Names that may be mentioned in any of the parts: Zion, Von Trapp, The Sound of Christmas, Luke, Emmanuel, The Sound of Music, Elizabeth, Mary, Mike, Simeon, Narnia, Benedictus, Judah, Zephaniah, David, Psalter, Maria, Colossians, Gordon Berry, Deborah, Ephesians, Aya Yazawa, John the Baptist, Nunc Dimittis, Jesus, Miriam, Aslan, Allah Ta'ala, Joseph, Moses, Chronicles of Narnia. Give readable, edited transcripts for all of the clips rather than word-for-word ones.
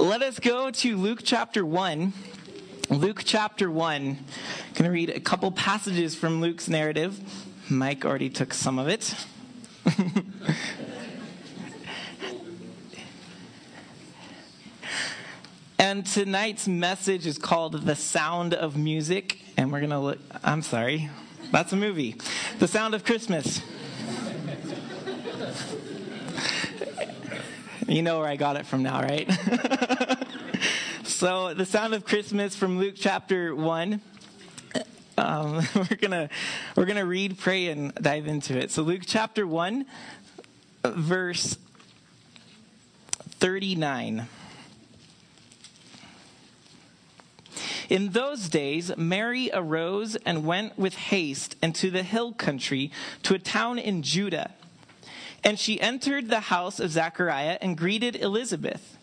Let us go to Luke chapter 1. Luke chapter 1. I'm going to read a couple passages from Luke's narrative. Mike already took some of it. And tonight's message is called The Sound of Music. And we're going to look, I'm sorry, that's a movie. The Sound of Christmas. You know where I got it from now, right? So, The Sound of Christmas from Luke chapter 1. We're gonna read, pray, and dive into it. So, Luke chapter 1, verse 39. In those days, Mary arose and went with haste into the hill country to a town in Judah. And she entered the house of Zechariah and greeted Elizabeth.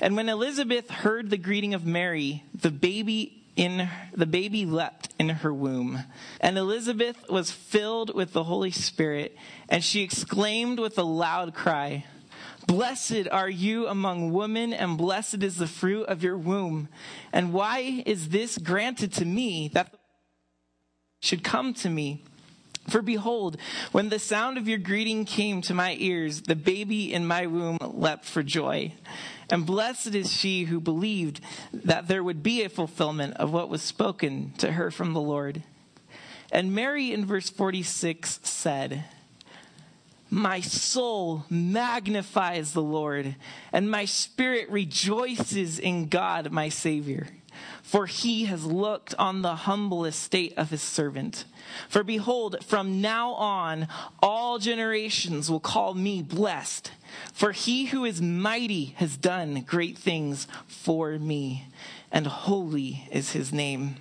And when Elizabeth heard the greeting of Mary, the baby leapt in her womb. And Elizabeth was filled with the Holy Spirit, and she exclaimed with a loud cry, "Blessed are you among women, and blessed is the fruit of your womb. And why is this granted to me, that the should come to me? For behold, when the sound of your greeting came to my ears, the baby in my womb leapt for joy. And blessed is she who believed that there would be a fulfillment of what was spoken to her from the Lord." And Mary in verse 46 said, "My soul magnifies the Lord, and my spirit rejoices in God my Savior. For he has looked on the humble estate of his servant. For behold, from now on, all generations will call me blessed. For he who is mighty has done great things for me, and holy is his name.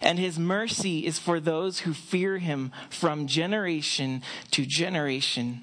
And his mercy is for those who fear him from generation to generation.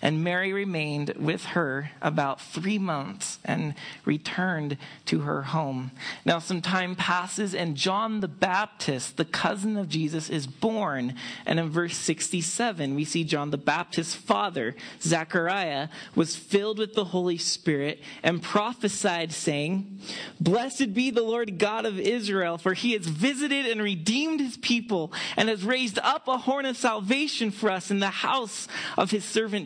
And Mary remained with her about 3 months and returned to her home. Now some time passes, and John the Baptist, the cousin of Jesus, is born. And in verse 67, we see John the Baptist's father, Zechariah, was filled with the Holy Spirit and prophesied, saying, "Blessed be the Lord God of Israel, for he has visited and redeemed his people and has raised up a horn of salvation for us in the house of his servant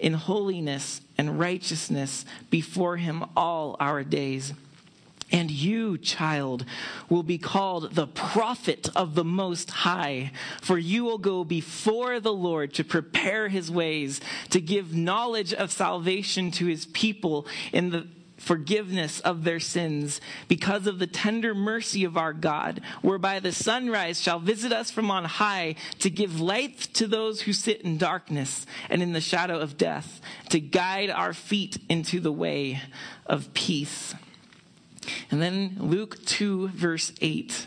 in holiness and righteousness before him all our days. And you, child, will be called the prophet of the Most High, for you will go before the Lord to prepare his ways, to give knowledge of salvation to his people in the forgiveness of their sins, because of the tender mercy of our God, whereby the sunrise shall visit us from on high, to give light to those who sit in darkness and in the shadow of death, to guide our feet into the way of peace." And then Luke 2, verse 8.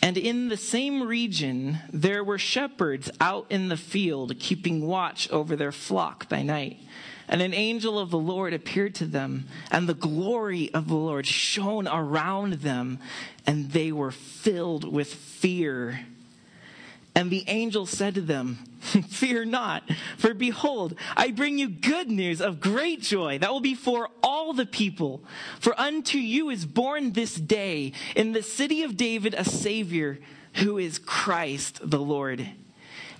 "And in the same region there were shepherds out in the field, keeping watch over their flock by night. And an angel of the Lord appeared to them, and the glory of the Lord shone around them, and they were filled with fear. And the angel said to them, 'Fear not, for behold, I bring you good news of great joy that will be for all the people. For unto you is born this day in the city of David a Savior, who is Christ the Lord.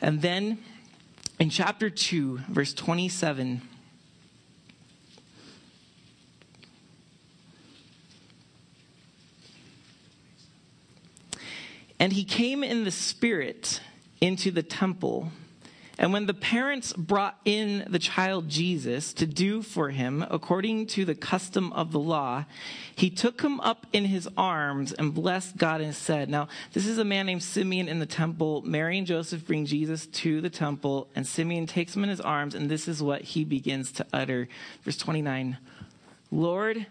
And then in chapter 2, verse 27, "And he came in the Spirit into the temple. And when the parents brought in the child Jesus to do for him according to the custom of the law, he took him up in his arms and blessed God and said," now this is a man named Simeon in the temple. Mary and Joseph bring Jesus to the temple, and Simeon takes him in his arms, and this is what he begins to utter. Verse 29, "Lord,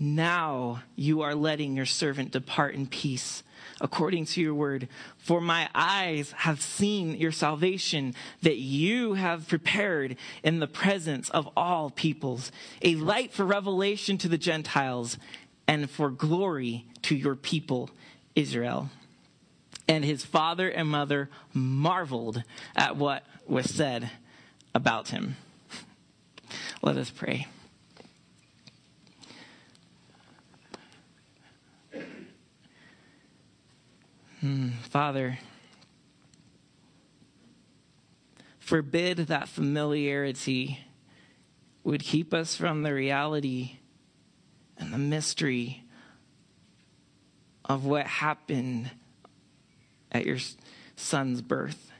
now you are letting your servant depart in peace, according to your word, for my eyes have seen your salvation that you have prepared in the presence of all peoples, a light for revelation to the Gentiles and for glory to your people Israel." And his father and mother marveled at what was said about him. Let us pray. Father, forbid that familiarity would keep us from the reality and the mystery of what happened at your son's birth.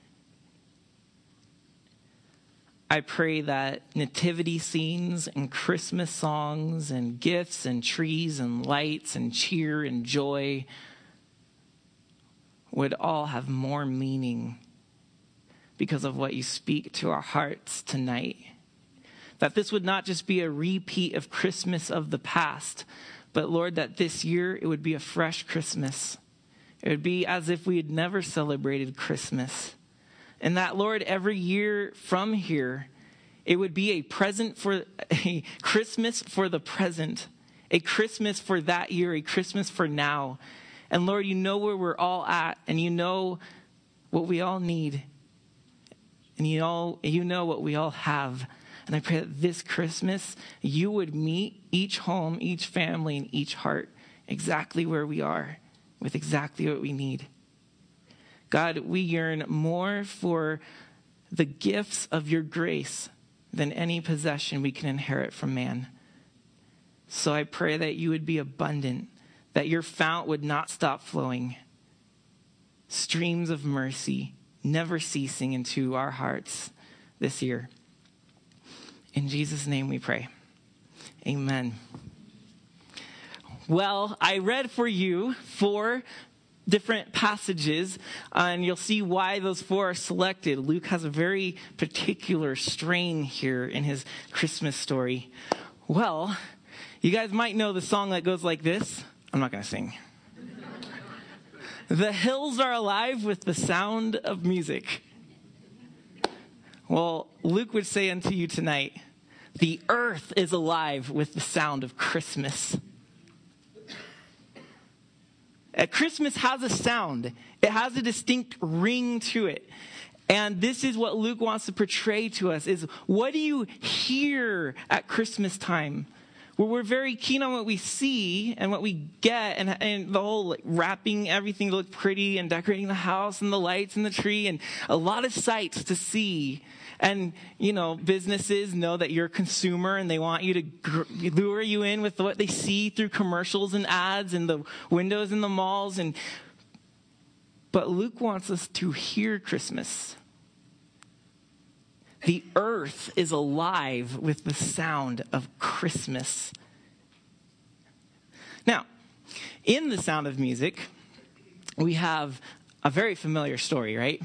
I pray that nativity scenes and Christmas songs and gifts and trees and lights and cheer and joy would all have more meaning because of what you speak to our hearts tonight. That this would not just be a repeat of Christmas of the past, but Lord, that this year it would be a fresh Christmas. It would be as if we had never celebrated Christmas. And that, Lord, every year from here, it would be a Christmas for the present, a Christmas for that year, a Christmas for now. And Lord, you know where we're all at, and you know what we all need, and you know what we all have. And I pray that this Christmas, you would meet each home, each family, and each heart exactly where we are with exactly what we need. God, we yearn more for the gifts of your grace than any possession we can inherit from man. So I pray that you would be abundant, that your fount would not stop flowing, streams of mercy never ceasing into our hearts this year. In Jesus' name we pray. Amen. Well, I read for you 4 different passages, and you'll see why those 4 are selected. Luke has a very particular strain here in his Christmas story. Well, you guys might know the song that goes like this. I'm not going to sing. "The hills are alive with the sound of music." Well, Luke would say unto you tonight, the earth is alive with the sound of Christmas. Christmas has a sound. It has a distinct ring to it. And this is what Luke wants to portray to us, is what do you hear at Christmas time? Where we're very keen on what we see and what we get, and the whole wrapping everything to look pretty and decorating the house and the lights and the tree and a lot of sights to see. And, you know, businesses know that you're a consumer and they want you to lure you in with what they see through commercials and ads and the windows in the malls. But Luke wants us to hear Christmas. The earth is alive with the sound of Christmas. Now, in The Sound of Music, we have a very familiar story, right?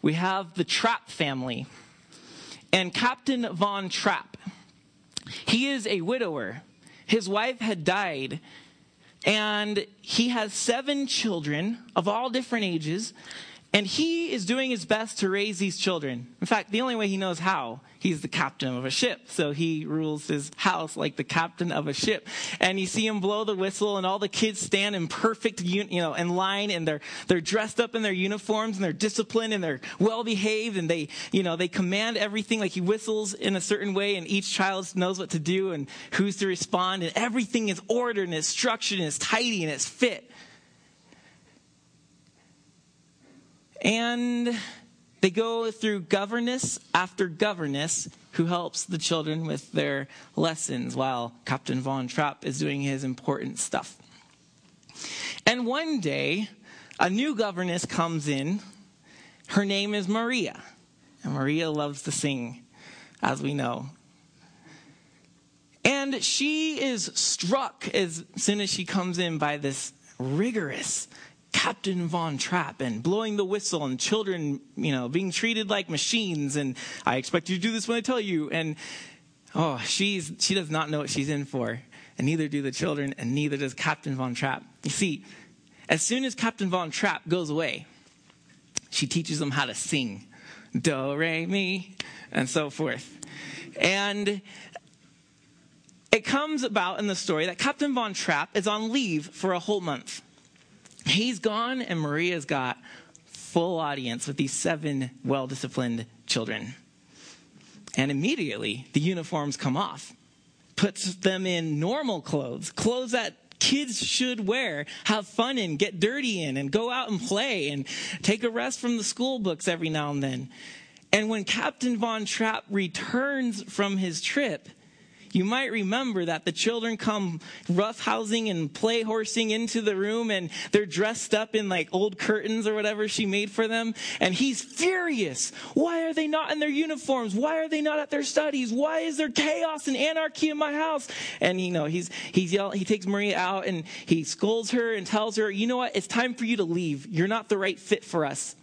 We have the Trapp family. And Captain Von Trapp, he is a widower. His wife had died. And he has 7 children of all different ages. And he is doing his best to raise these children. In fact, the only way he knows how, he's the captain of a ship. So he rules his house like the captain of a ship. And you see him blow the whistle, and all the kids stand in perfect, in line, and they're dressed up in their uniforms, and they're disciplined, and they're well behaved, and they command everything. Like, he whistles in a certain way, and each child knows what to do and who's to respond, and everything is ordered and it's structured and it's tidy and it's fit. And they go through governess after governess who helps the children with their lessons while Captain Von Trapp is doing his important stuff. And one day, a new governess comes in. Her name is Maria. And Maria loves to sing, as we know. And she is struck as soon as she comes in by this rigorous Captain Von Trapp and blowing the whistle and children, being treated like machines, and I expect you to do this when I tell you. And she does not know what she's in for, and neither do the children, and neither does Captain Von Trapp. You see, as soon as Captain Von Trapp goes away, she teaches them how to sing, do, re, mi, and so forth. And it comes about in the story that Captain Von Trapp is on leave for a whole month. He's gone, and Maria's got full audience with these 7 well-disciplined children. And immediately, the uniforms come off. Puts them in normal clothes, clothes that kids should wear, have fun in, get dirty in, and go out and play, and take a rest from the school books every now and then. And when Captain Von Trapp returns from his trip, you might remember that the children come roughhousing and play horsing into the room, and they're dressed up in like old curtains or whatever she made for them. And he's furious. Why are they not in their uniforms? Why are they not at their studies? Why is there chaos and anarchy in my house? And he's yelling. He takes Maria out and he scolds her and tells her, you know what? It's time for you to leave. You're not the right fit for us.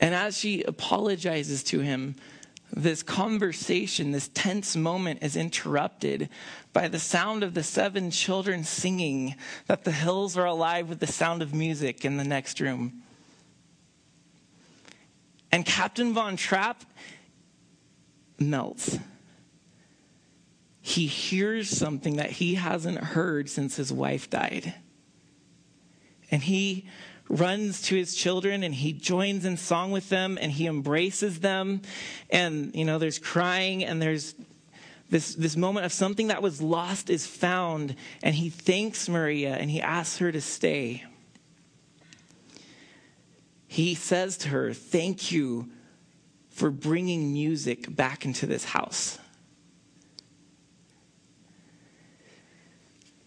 And as she apologizes to him, this conversation, this tense moment is interrupted by the sound of the 7 children singing that the hills are alive with the sound of music in the next room. And Captain Von Trapp melts. He hears something that he hasn't heard since his wife died. And he runs to his children, and he joins in song with them, and he embraces them. And, there's crying, and there's this moment of something that was lost is found. And he thanks Maria, and he asks her to stay. He says to her, thank you for bringing music back into this house.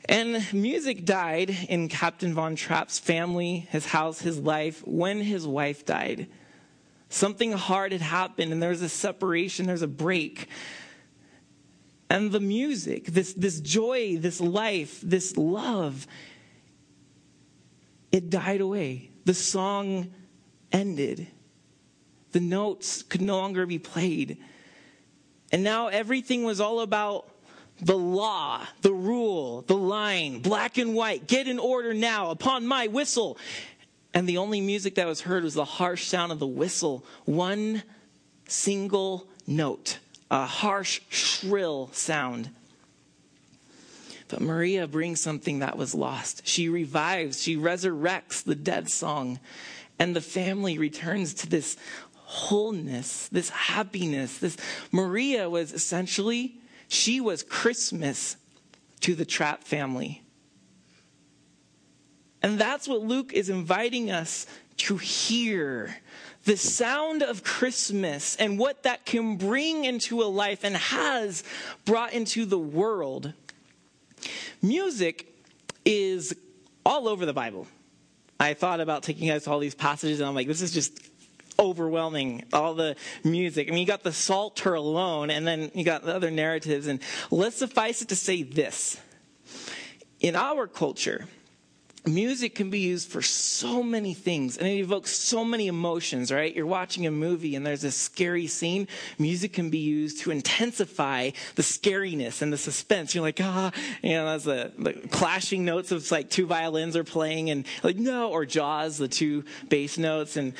And music died in Captain Von Trapp's family, his house, his life, when his wife died. Something hard had happened, and there was a separation, there's a break. And the music, this joy, this life, this love, it died away. The song ended. The notes could no longer be played. And now everything was all about the law, the rule, the line, black and white, get in order now upon my whistle. And the only music that was heard was the harsh sound of the whistle. One single note, a harsh, shrill sound. But Maria brings something that was lost. She revives, she resurrects the dead song. And the family returns to this wholeness, this happiness. This Maria was essentially, she was Christmas to the Trapp family. And that's what Luke is inviting us to hear. The sound of Christmas and what that can bring into a life and has brought into the world. Music is all over the Bible. I thought about taking us all these passages, and I'm like, this is just overwhelming, all the music. I mean, you got the Psalter alone, and then you got the other narratives. And let's suffice it to say this. In our culture, music can be used for so many things, and it evokes so many emotions, right? You're watching a movie and there's a scary scene. Music can be used to intensify the scariness and the suspense. You're like, ah, you know, that's the clashing notes of like two violins are playing, and like, no, or Jaws, the two bass notes. And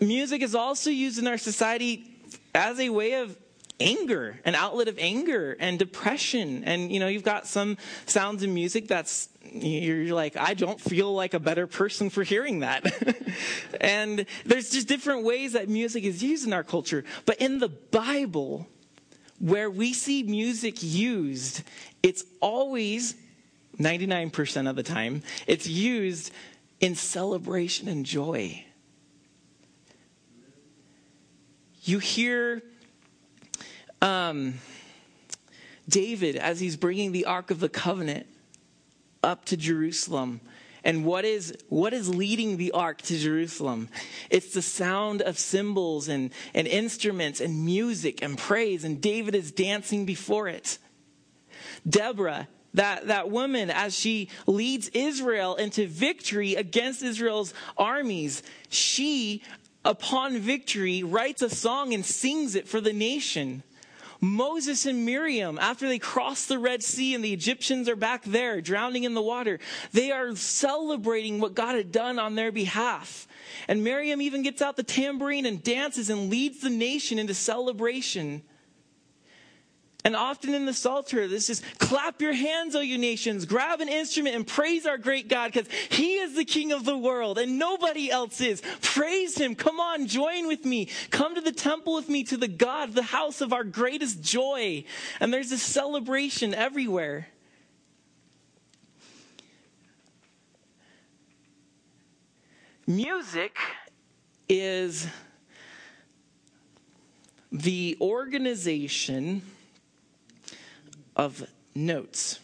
music is also used in our society as a way of anger, an outlet of anger and depression. And, you know, you've got some sounds in music that's, you're like, I don't feel like a better person for hearing that. And there's just different ways that music is used in our culture. But in the Bible, where we see music used, it's always, 99% of the time, it's used in celebration and joy. You hear David as he's bringing the Ark of the Covenant up to Jerusalem. And what is leading the Ark to Jerusalem? It's the sound of cymbals and instruments and music and praise. And David is dancing before it. Deborah, that woman, as she leads Israel into victory against Israel's armies, she, upon victory, writes a song and sings it for the nation. Moses and Miriam, after they cross the Red Sea and the Egyptians are back there drowning in the water, they are celebrating what God had done on their behalf. And Miriam even gets out the tambourine and dances and leads the nation into celebration. And often in the Psalter, this is, clap your hands, O you nations, grab an instrument and praise our great God, because he is the king of the world and nobody else is. Praise him. Come on, join with me. Come to the temple with me, to the God, the house of our greatest joy. And there's this celebration everywhere. Music is the organization of notes,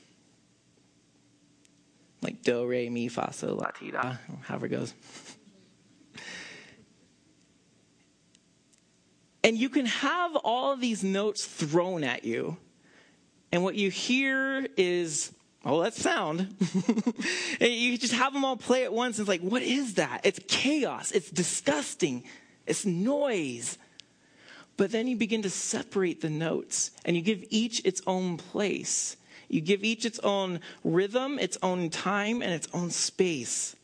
like do, re, mi, fa, sol, la, ti, da, however it goes. And you can have all of these notes thrown at you, and what you hear is, oh, that's sound. And you just have them all play at once, and it's like, what is that? It's chaos, it's disgusting, it's noise. But then you begin to separate the notes, and you give each its own place. You give each its own rhythm, its own time, and its own space.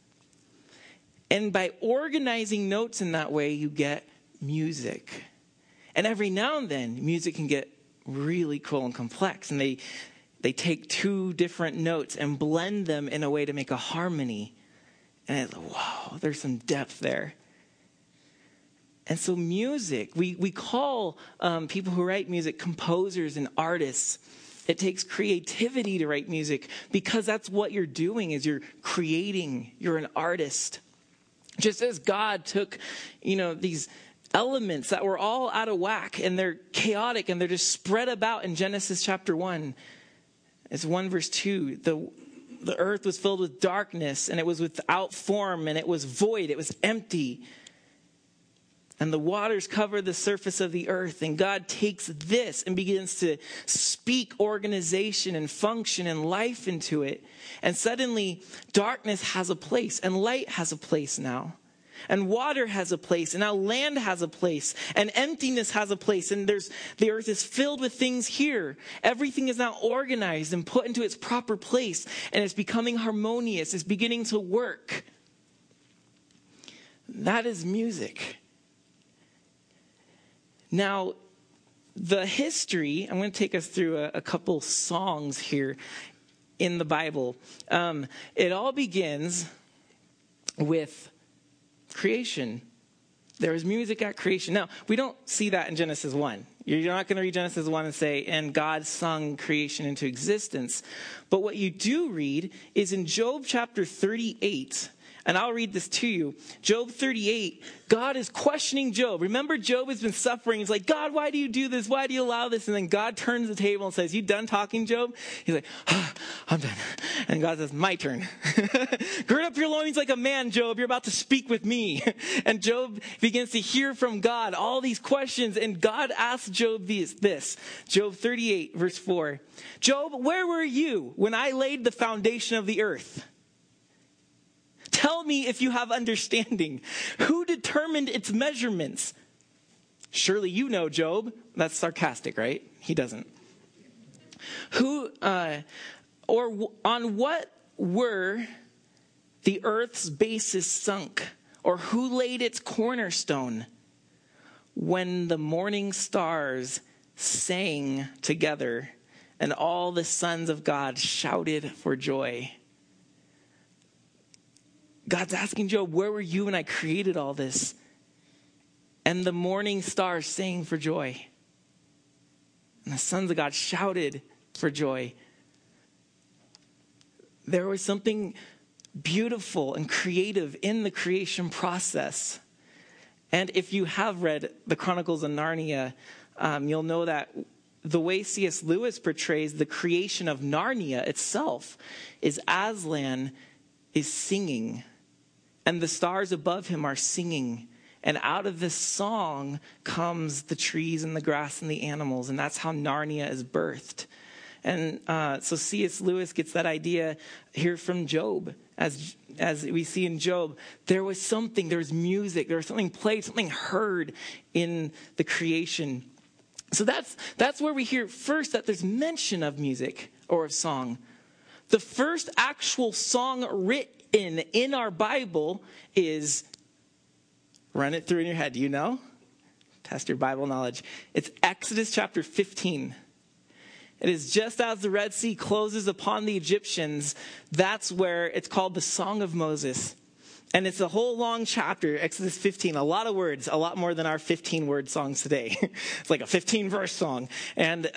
And by organizing notes in that way, you get music. And every now and then, music can get really cool and complex. And they take two different notes and blend them in a way to make a harmony. And it's like, wow, there's some depth there. And so music, we call people who write music composers and artists. It takes creativity to write music, because that's what you're doing, is you're creating. You're an artist. Just as God took, you know, these elements that were all out of whack and they're chaotic and they're just spread about in Genesis chapter 1. It's 1 verse 2. The earth was filled with darkness, and it was without form, and it was void. It was empty. And the waters cover the surface of the earth. And God takes this and begins to speak organization and function and life into it. And suddenly darkness has a place, and light has a place now. And water has a place, and now land has a place, and emptiness has a place. And the earth is filled with things here. Everything is now organized and put into its proper place. And it's becoming harmonious. It's beginning to work. That is music. Now, the history, I'm going to take us through a couple songs here in the Bible. It all begins with creation. There was music at creation. Now, we don't see that in Genesis 1. You're not going to read Genesis 1 and say, and God sung creation into existence. But what you do read is in Job chapter 38, And I'll read this to you. Job 38, God is questioning Job. Remember, Job has been suffering. He's like, God, why do you do this? Why do you allow this? And then God turns the table and says, you done talking, Job? He's like, I'm done. And God says, my turn. Gird up your loins like a man, Job. You're about to speak with me. And Job begins to hear from God all these questions. And God asks Job this. Job 38, verse 4. Job, where were you when I laid the foundation of the earth? Tell me if you have understanding. Who determined its measurements? Surely you know, Job. That's sarcastic, right? He doesn't. Who or on what were the earth's bases sunk? Or who laid its cornerstone? When the morning stars sang together and all the sons of God shouted for joy. God's asking Job, where were you when I created all this? And the morning stars sang for joy. And the sons of God shouted for joy. There was something beautiful and creative in the creation process. And if you have read the Chronicles of Narnia, you'll know that the way C.S. Lewis portrays the creation of Narnia itself is Aslan is singing. And the stars above him are singing. And out of this song comes the trees and the grass and the animals. And that's how Narnia is birthed. And so C.S. Lewis gets that idea here from Job. As we see in Job, there was something, there was music, there was something played, something heard in the creation. So that's where we hear first that there's mention of music or of song. The first actual song written in our Bible is, run it through in your head, do you know? Test your Bible knowledge. It's Exodus chapter 15. It is just as the Red Sea closes upon the Egyptians. That's where it's called the Song of Moses. And it's a whole long chapter, Exodus 15. A lot of words, a lot more than our 15-word songs today. It's like a 15-verse song. And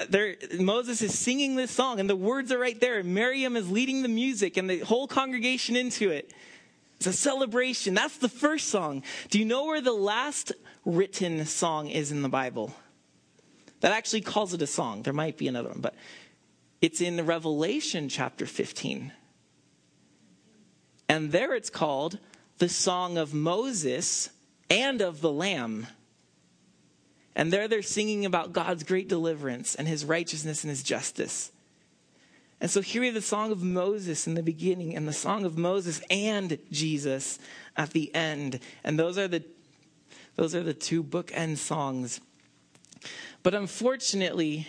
Moses is singing this song, and the words are right there. And Miriam is leading the music, and the whole congregation into it. It's a celebration. That's the first song. Do you know where the last written song is in the Bible? That actually calls it a song. There might be another one, but it's in Revelation chapter 15. And there it's called the Song of Moses and of the Lamb. And there they're singing about God's great deliverance and his righteousness and his justice. And so here we have the Song of Moses in the beginning and the Song of Moses and Jesus at the end. And those are the two bookend songs. But unfortunately,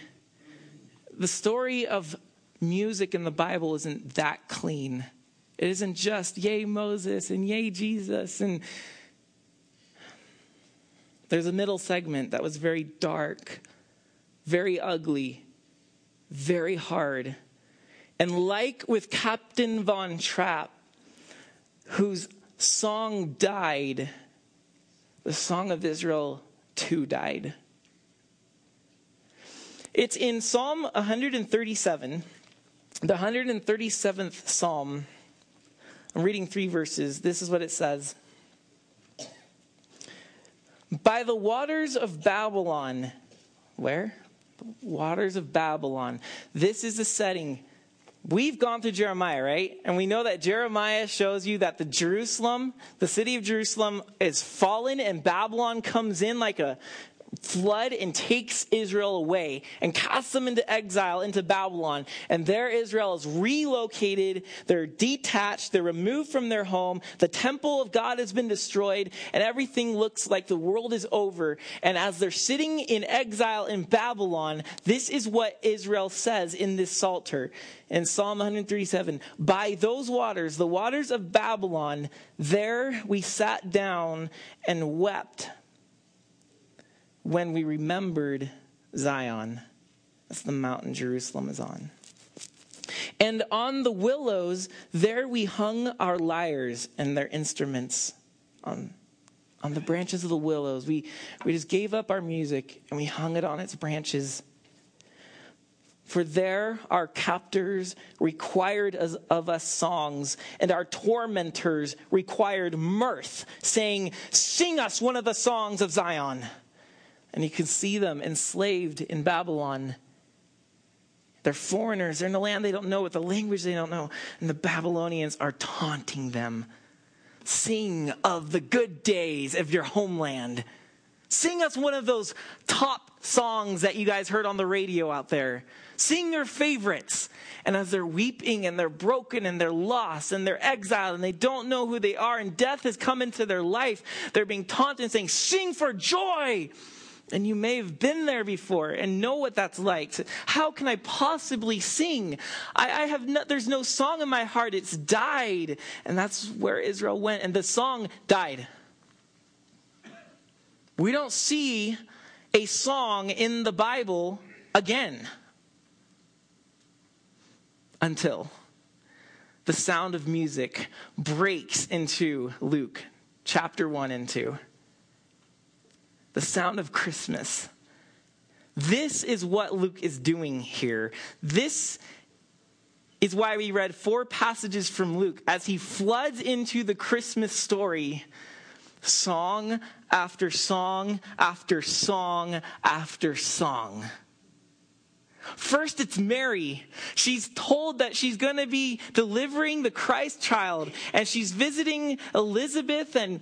the story of music in the Bible isn't that clean. It isn't just, yay Moses and yay Jesus. And there's a middle segment that was very dark, very ugly, very hard. And like with Captain Von Trapp, whose song died, the Song of Israel too died. It's in Psalm 137, the 137th Psalm. I'm reading 3 verses. This is what it says. By the waters of Babylon. Where? The waters of Babylon. This is the setting. We've gone through Jeremiah, right? And we know that Jeremiah shows you that the city of Jerusalem is fallen and Babylon comes in like a flood and takes Israel away and casts them into exile into Babylon. And there Israel is relocated. They're detached. They're removed from their home. The temple of God has been destroyed and everything looks like the world is over. And as they're sitting in exile in Babylon, this is what Israel says in this Psalter in Psalm 137. By those waters, the waters of Babylon, there we sat down and wept when we remembered Zion. That's the mountain Jerusalem is on. And on the willows, there we hung our lyres and their instruments on the branches of the willows. We just gave up our music and we hung it on its branches. For there our captors required of us songs, and our tormentors required mirth, saying, sing us one of the songs of Zion. And you can see them enslaved in Babylon. They're foreigners. They're in the land they don't know, with the language they don't know. And the Babylonians are taunting them. Sing of the good days of your homeland. Sing us one of those top songs that you guys heard on the radio out there. Sing your favorites. And as they're weeping and they're broken and they're lost and they're exiled and they don't know who they are and death has come into their life, they're being taunted and saying, sing for joy. And you may have been there before and know what that's like. How can I possibly sing? There's no song in my heart. It's died. And that's where Israel went. And the song died. We don't see a song in the Bible again until The Sound of Music breaks into Luke chapter 1 and 2. The Sound of Christmas. This is what Luke is doing here. This is why we read 4 passages from Luke as he floods into the Christmas story. Song after song after song after song. First, it's Mary. She's told that she's going to be delivering the Christ child, and she's visiting Elizabeth, and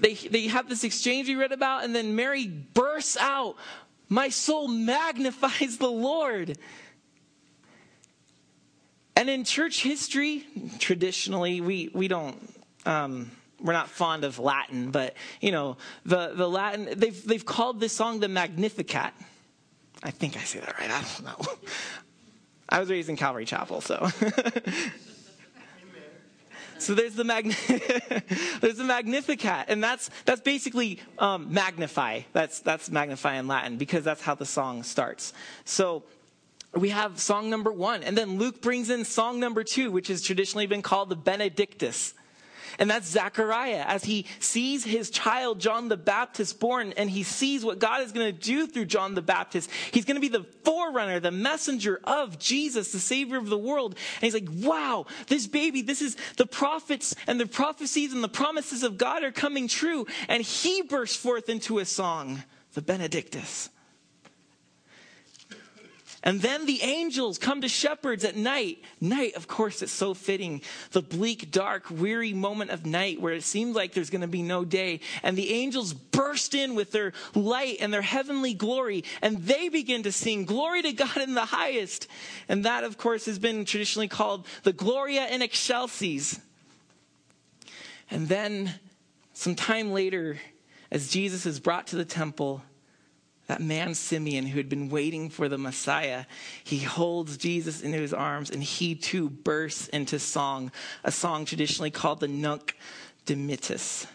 they have this exchange we read about, and then Mary bursts out, my soul magnifies the Lord. And in church history, traditionally, we don't... We're not fond of Latin, but, you know, the Latin, they've called this song the Magnificat. I think I say that right. I don't know. I was raised in Calvary Chapel, so. So there's the Magnificat, and that's basically magnify. That's magnify in Latin, because that's how the song starts. So we have song number 1, and then Luke brings in song number 2, which has traditionally been called the Benedictus. And that's Zechariah as he sees his child, John the Baptist, born, and he sees what God is going to do through John the Baptist. He's going to be the forerunner, the messenger of Jesus, the Savior of the world. And he's like, wow, this baby, this is the prophets and the prophecies and the promises of God are coming true. And he bursts forth into a song, the Benedictus. And then the angels come to shepherds at night. Night, of course, it's so fitting. The bleak, dark, weary moment of night where it seems like there's going to be no day. And the angels burst in with their light and their heavenly glory. And they begin to sing, glory to God in the highest. And that, of course, has been traditionally called the Gloria in Excelsis. And then, some time later, as Jesus is brought to the temple, that man Simeon, who had been waiting for the Messiah, he holds Jesus into his arms, and he too bursts into song, a song traditionally called the Nunc Dimittis.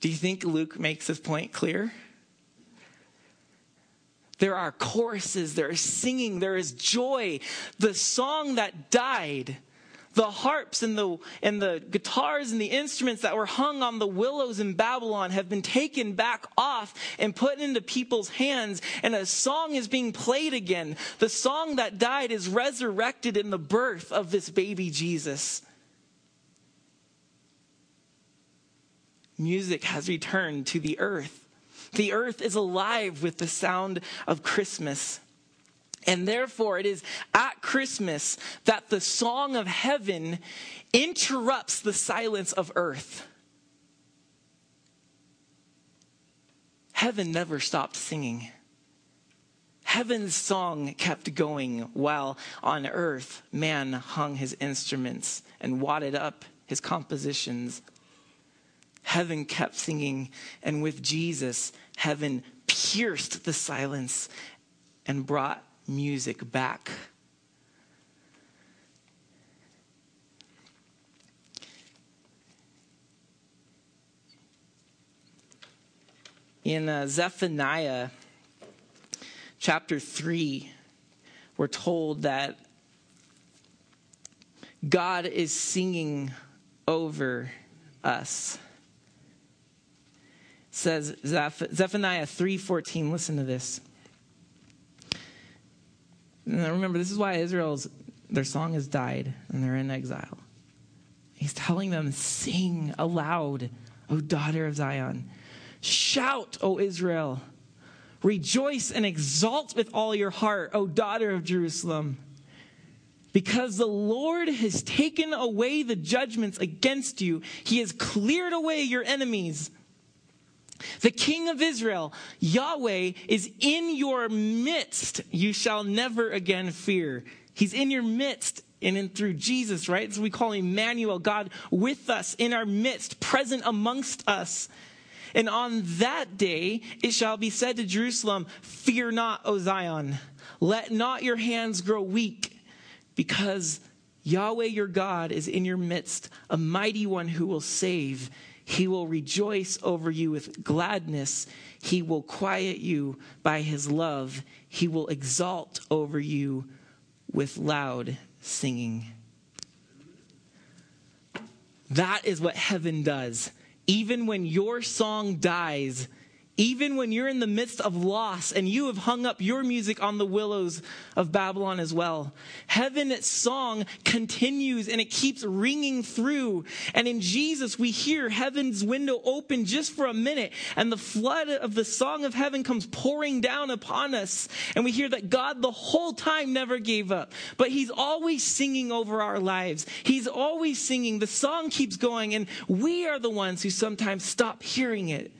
Do you think Luke makes his point clear? There are choruses, there is singing, there is joy. The song that died, the harps and the guitars and the instruments that were hung on the willows in Babylon have been taken back off and put into people's hands, and a song is being played again. The song that died is resurrected in the birth of this baby Jesus. Music has returned to the earth. The earth is alive with the sound of Christmas. And therefore, it is at Christmas that the song of heaven interrupts the silence of earth. Heaven never stopped singing. Heaven's song kept going while on earth man hung his instruments and wadded up his compositions. Heaven kept singing, and with Jesus, heaven pierced the silence and brought music back. In Zephaniah chapter 3, we're told that God is singing over us. It says Zephaniah 3:14, listen to this. Now remember, this is why their song has died and they're in exile. He's telling them, sing aloud, O daughter of Zion. Shout, O Israel. Rejoice and exult with all your heart, O daughter of Jerusalem. Because the Lord has taken away the judgments against you. He has cleared away your enemies. The King of Israel, Yahweh, is in your midst. You shall never again fear. He's in your midst and in through Jesus, right? So we call him Emmanuel, God with us, in our midst, present amongst us. And on that day, it shall be said to Jerusalem, fear not, O Zion. Let not your hands grow weak, because Yahweh your God is in your midst, a mighty one who will save. He will rejoice over you with gladness. He will quiet you by his love. He will exalt over you with loud singing. That is what heaven does. Even when your song dies, even when you're in the midst of loss and you have hung up your music on the willows of Babylon as well, heaven's song continues and it keeps ringing through. And in Jesus, we hear heaven's window open just for a minute, and the flood of the song of heaven comes pouring down upon us. And we hear that God the whole time never gave up, but he's always singing over our lives. He's always singing. The song keeps going, and we are the ones who sometimes stop hearing it.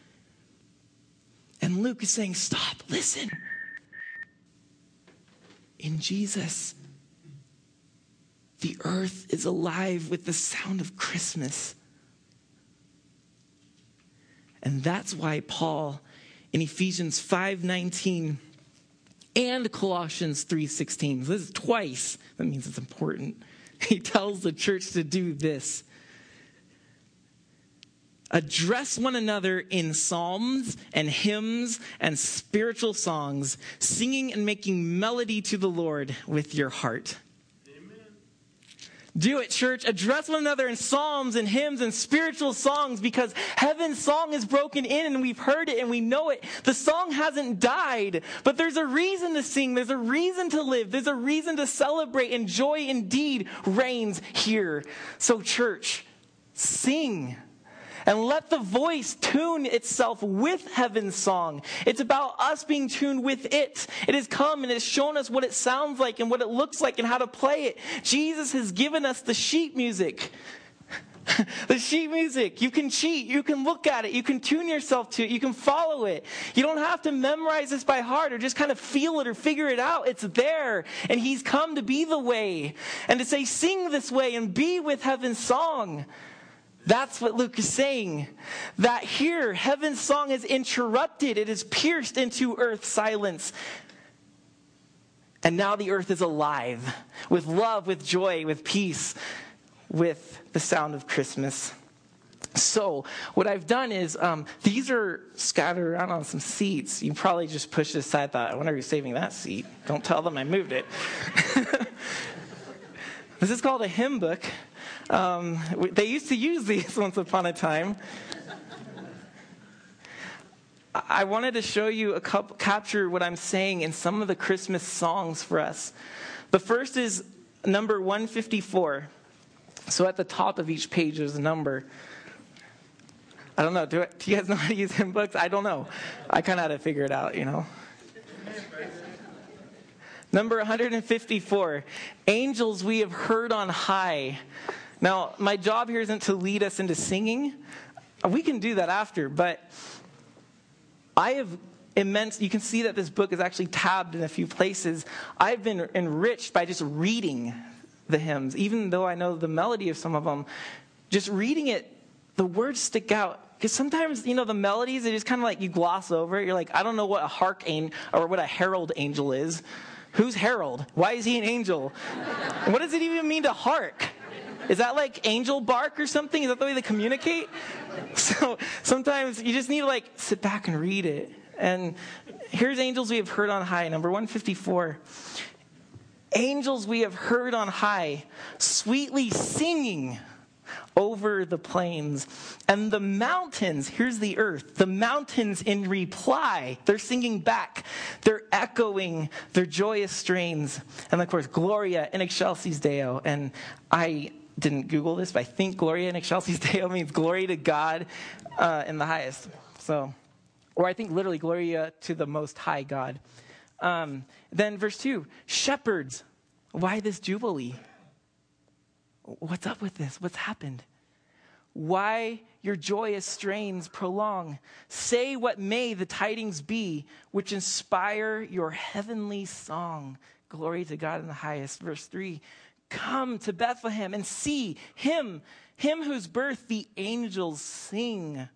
And Luke is saying, stop, listen. In Jesus, the earth is alive with the sound of Christmas. And that's why Paul in Ephesians 5:19 and Colossians 3:16, this is twice, that means it's important. He tells the church to do this. Address one another in psalms and hymns and spiritual songs, singing and making melody to the Lord with your heart. Amen. Do it, church. Address one another in psalms and hymns and spiritual songs, because heaven's song is broken in and we've heard it and we know it. The song hasn't died, but there's a reason to sing. There's a reason to live. There's a reason to celebrate, and joy indeed reigns here. So, church, sing. And let the voice tune itself with heaven's song. It's about us being tuned with it. It has come and has shown us what it sounds like and what it looks like and how to play it. Jesus has given us the sheet music. The sheet music. You can cheat. You can look at it. You can tune yourself to it. You can follow it. You don't have to memorize this by heart or just kind of feel it or figure it out. It's there. And he's come to be the way and to say, sing this way and be with heaven's song. That's what Luke is saying, that here heaven's song is interrupted. It is pierced into earth's silence. And now the earth is alive with love, with joy, with peace, with the sound of Christmas. So what I've done is these are scattered around on some seats. You probably just pushed it aside, thought, when are you saving that seat? Don't tell them I moved it. This is called a hymn book. They used to use these once upon a time. I wanted to show you capture what I'm saying in some of the Christmas songs for us. The first is number 154. So at the top of each page there's a number. I don't know. Do you guys know how to use hymn books? I don't know. I kind of had to figure it out, you know. Number 154. Angels we have heard on high. Now, my job here isn't to lead us into singing. We can do that after, but you can see that this book is actually tabbed in a few places. I've been enriched by just reading the hymns, even though I know the melody of some of them. Just reading it, the words stick out. Because sometimes, you know, the melodies, they just kind of like you gloss over it. You're like, I don't know what a hark angel or what a herald angel is. Who's herald? Why is he an angel? What does it even mean to hark? Is that like angel bark or something? Is that the way they communicate? So sometimes you just need to like sit back and read it. And here's Angels We Have Heard on High, number 154. Angels we have heard on high, sweetly singing over the plains and the mountains. Here's the earth. The mountains in reply. They're singing back. They're echoing their joyous strains. And of course, Gloria in Excelsis Deo. And I didn't Google this, but I think Gloria in Excelsis Deo means glory to God in the highest. So, or I think literally Gloria to the Most High God. Then verse 2, shepherds. Why this jubilee? What's up with this? What's happened? Why your joyous strains prolong? Say what may the tidings be, which inspire your heavenly song. Glory to God in the highest. Verse 3, come to Bethlehem and see him whose birth the angels sing.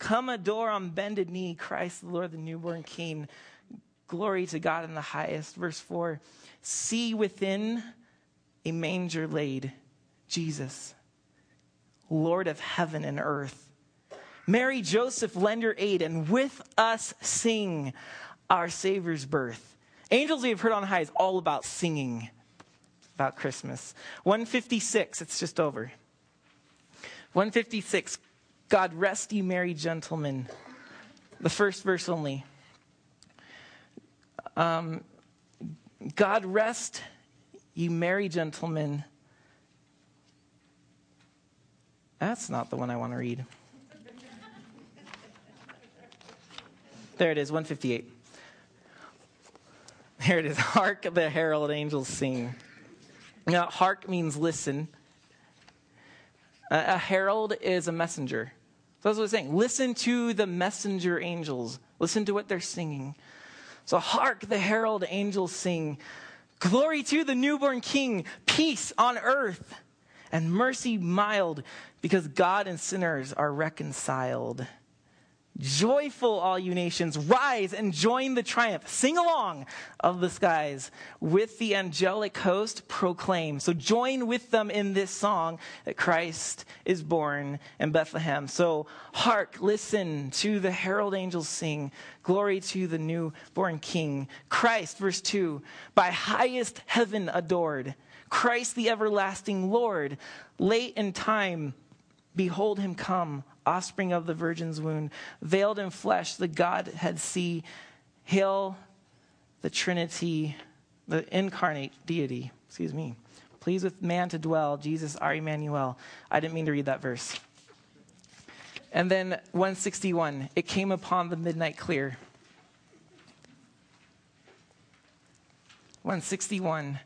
Come adore on bended knee, Christ the Lord, the newborn King. Glory to God in the highest. Verse 4, see within a manger laid, Jesus, Lord of heaven and earth. Mary, Joseph, lend your aid, and with us sing our Savior's birth. Angels we have heard on high is all about singing, about Christmas. 156, it's just over. 156, God rest ye merry gentlemen. The first verse only. God rest ye merry gentlemen. That's not the one I want to read. There it is, 158. Here it is. Hark, the herald angels sing. Now, hark means listen. A herald is a messenger. So that's what it's saying. Listen to the messenger angels. Listen to what they're singing. So hark, the herald angels sing. Glory to the newborn King. Peace on earth. And mercy mild, because God and sinners are reconciled. Joyful, all you nations, rise and join the triumph. Sing along of the skies with the angelic host proclaim. So join with them in this song that Christ is born in Bethlehem. So hark, listen to the herald angels sing. Glory to the newborn King. Christ, verse 2, by highest heaven adored. Christ the everlasting Lord, late in time, behold him come, offspring of the virgin's womb, veiled in flesh, the Godhead see, hail the Trinity, the incarnate deity, pleased with man to dwell, Jesus our Emmanuel. I didn't mean to read that verse. And then 161, it came upon the midnight clear. 161.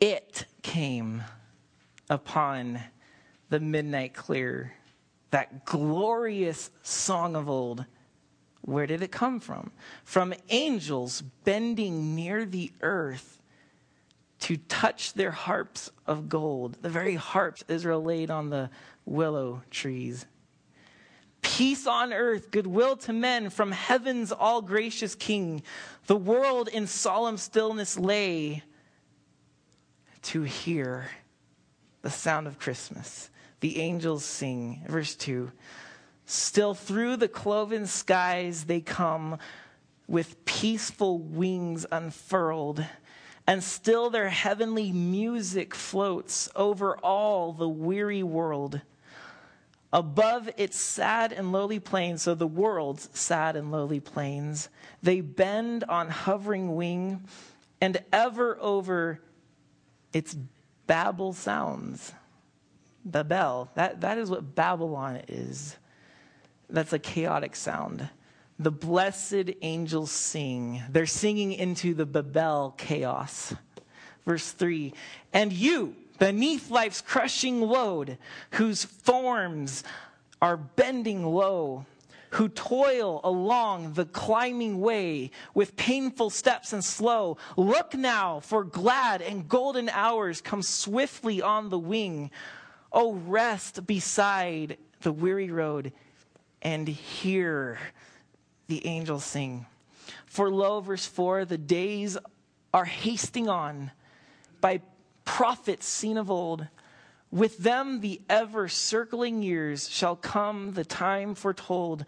It came upon the midnight clear, that glorious song of old. Where did it come from? From angels bending near the earth to touch their harps of gold, the very harps Israel laid on the willow trees. Peace on earth, goodwill to men from heaven's all-gracious King. The world in solemn stillness lay to hear the sound of Christmas. The angels sing. Verse 2. Still through the cloven skies they come with peaceful wings unfurled, and still their heavenly music floats over all the weary world. Above its sad and lowly plains, so the world's sad and lowly plains, they bend on hovering wing, and ever over it's Babel sounds. Babel. That is what Babylon is. That's a chaotic sound. The blessed angels sing. They're singing into the Babel chaos. Verse 3. And you, beneath life's crushing load, whose forms are bending low, who toil along the climbing way with painful steps and slow. Look now, for glad and golden hours come swiftly on the wing. Oh, rest beside the weary road and hear the angels sing. For lo, verse 4, the days are hasting on by prophets seen of old. With them the ever-circling years shall come the time foretold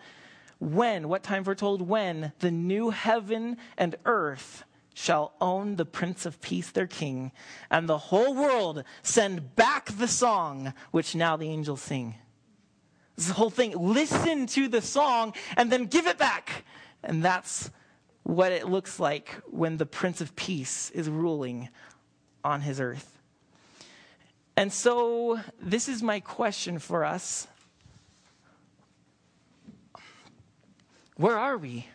when, the new heaven and earth shall own the Prince of Peace, their King, and the whole world send back the song which now the angels sing. This is the whole thing. Listen to the song and then give it back. And that's what it looks like when the Prince of Peace is ruling on his earth. And so this is my question for us. Where are we?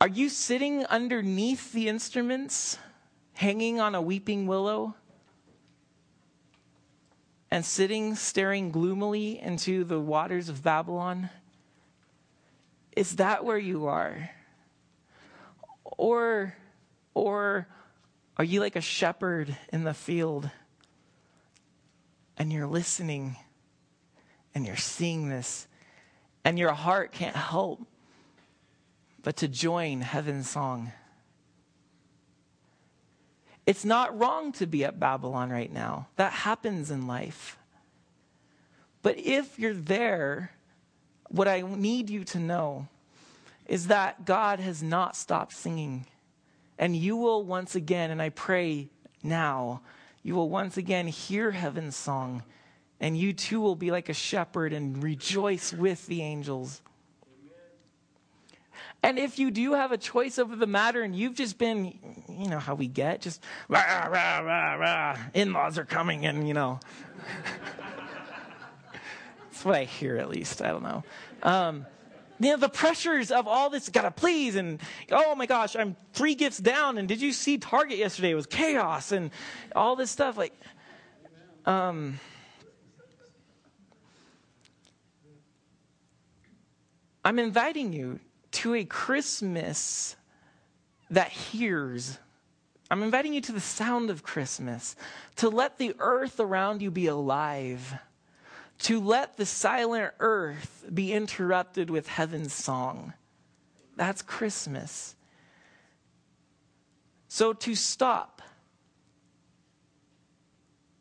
Are you sitting underneath the instruments, hanging on a weeping willow, and sitting staring gloomily into the waters of Babylon? Is that where you are? Or are you like a shepherd in the field, and you're listening, and you're seeing this, and your heart can't help but to join heaven's song? It's not wrong to be at Babylon right now. That happens in life. But if you're there, what I need you to know is that God has not stopped singing. And you will once again, and I pray now, you will once again hear heaven's song. And you too will be like a shepherd and rejoice with the angels. And if you do have a choice over the matter and you've just been, you know how we get, just rah, rah, rah, rah, in-laws are coming and, you know. That's what I hear at least, I don't know. You know, the pressures of all this, gotta please, and oh my gosh, I'm 3 gifts down, and did you see Target yesterday? It was chaos and all this stuff. Like, I'm inviting you to a Christmas that hears. I'm inviting you to the sound of Christmas, to let the earth around you be alive, to let the silent earth be interrupted with heaven's song. That's Christmas. So to stop,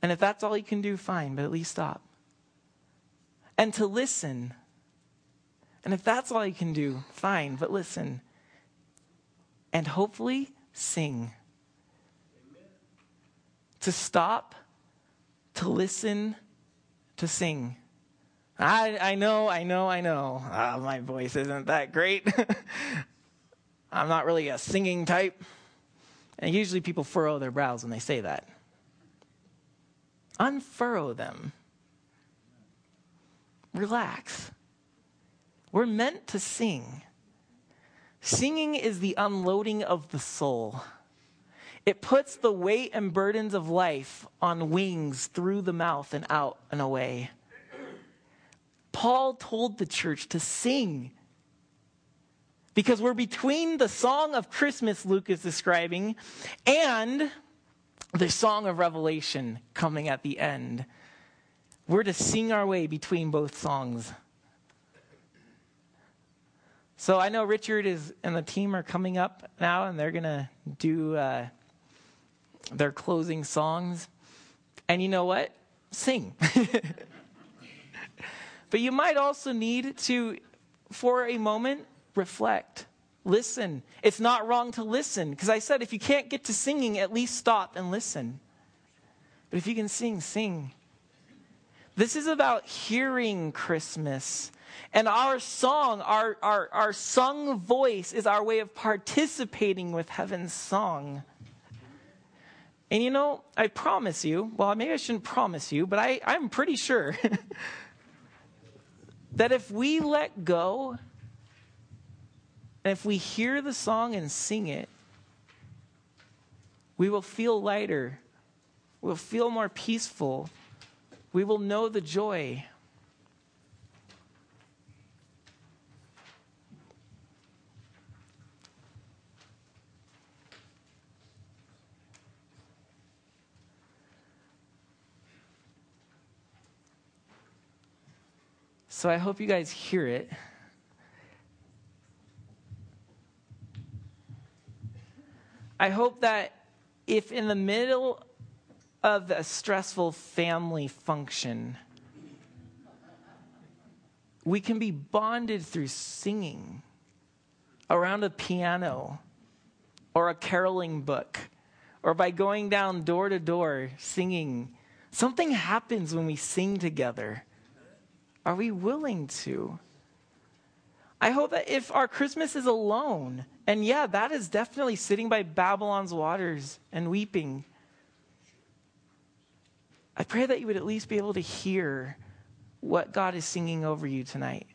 and if that's all you can do, fine, but at least stop. And to listen. And if that's all you can do, fine, but listen. And hopefully sing. Amen. To stop, to listen, to sing. I know. My voice isn't that great. I'm not really a singing type. And usually people furrow their brows when they say that. Unfurrow them. Relax. We're meant to sing. Singing is the unloading of the soul. It puts the weight and burdens of life on wings through the mouth and out and away. Paul told the church to sing because we're between the song of Christmas Luke is describing and the song of Revelation coming at the end. We're to sing our way between both songs. So I know Richard is and the team are coming up now, and they're going to do their closing songs. And you know what? Sing. But you might also need to, for a moment, reflect. Listen. It's not wrong to listen. Because I said if you can't get to singing, at least stop and listen. But if you can sing, sing. This is about hearing Christmas. And our song, our sung voice is our way of participating with heaven's song. And you know, I promise you, well, maybe I shouldn't promise you, but I'm pretty sure that if we let go, and if we hear the song and sing it, we will feel lighter. We'll feel more peaceful. We will know the joy. So I hope you guys hear it. I hope that if in the middle of a stressful family function, we can be bonded through singing around a piano or a caroling book or by going down door to door singing. Something happens when we sing together. Are we willing to? I hope that if our Christmas is alone, and yeah, that is definitely sitting by Babylon's waters and weeping, I pray that you would at least be able to hear what God is singing over you tonight.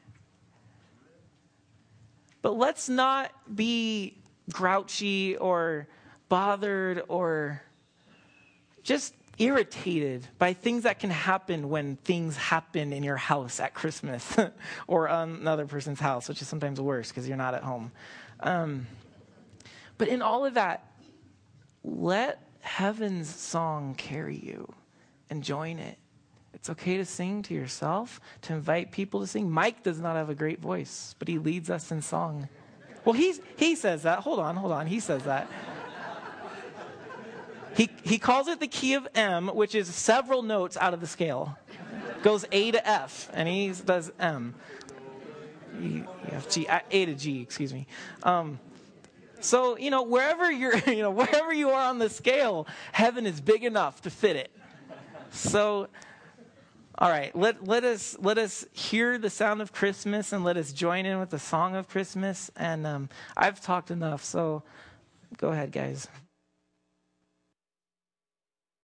But let's not be grouchy or bothered or just irritated by things that can happen when things happen in your house at Christmas or on another person's house, which is sometimes worse because you're not at home. But in all of that, let heaven's song carry you. Enjoying it. It's okay to sing to yourself, to invite people to sing. Mike does not have a great voice, but he leads us in song. Well, he says that. Hold on. He says that. He calls it the key of M, which is several notes out of the scale. Goes A to F, and he does M. A to G, excuse me. So, wherever you are on the scale, heaven is big enough to fit it. So, all right, let us hear the sound of Christmas and let us join in with the song of Christmas. And I've talked enough, so go ahead, guys.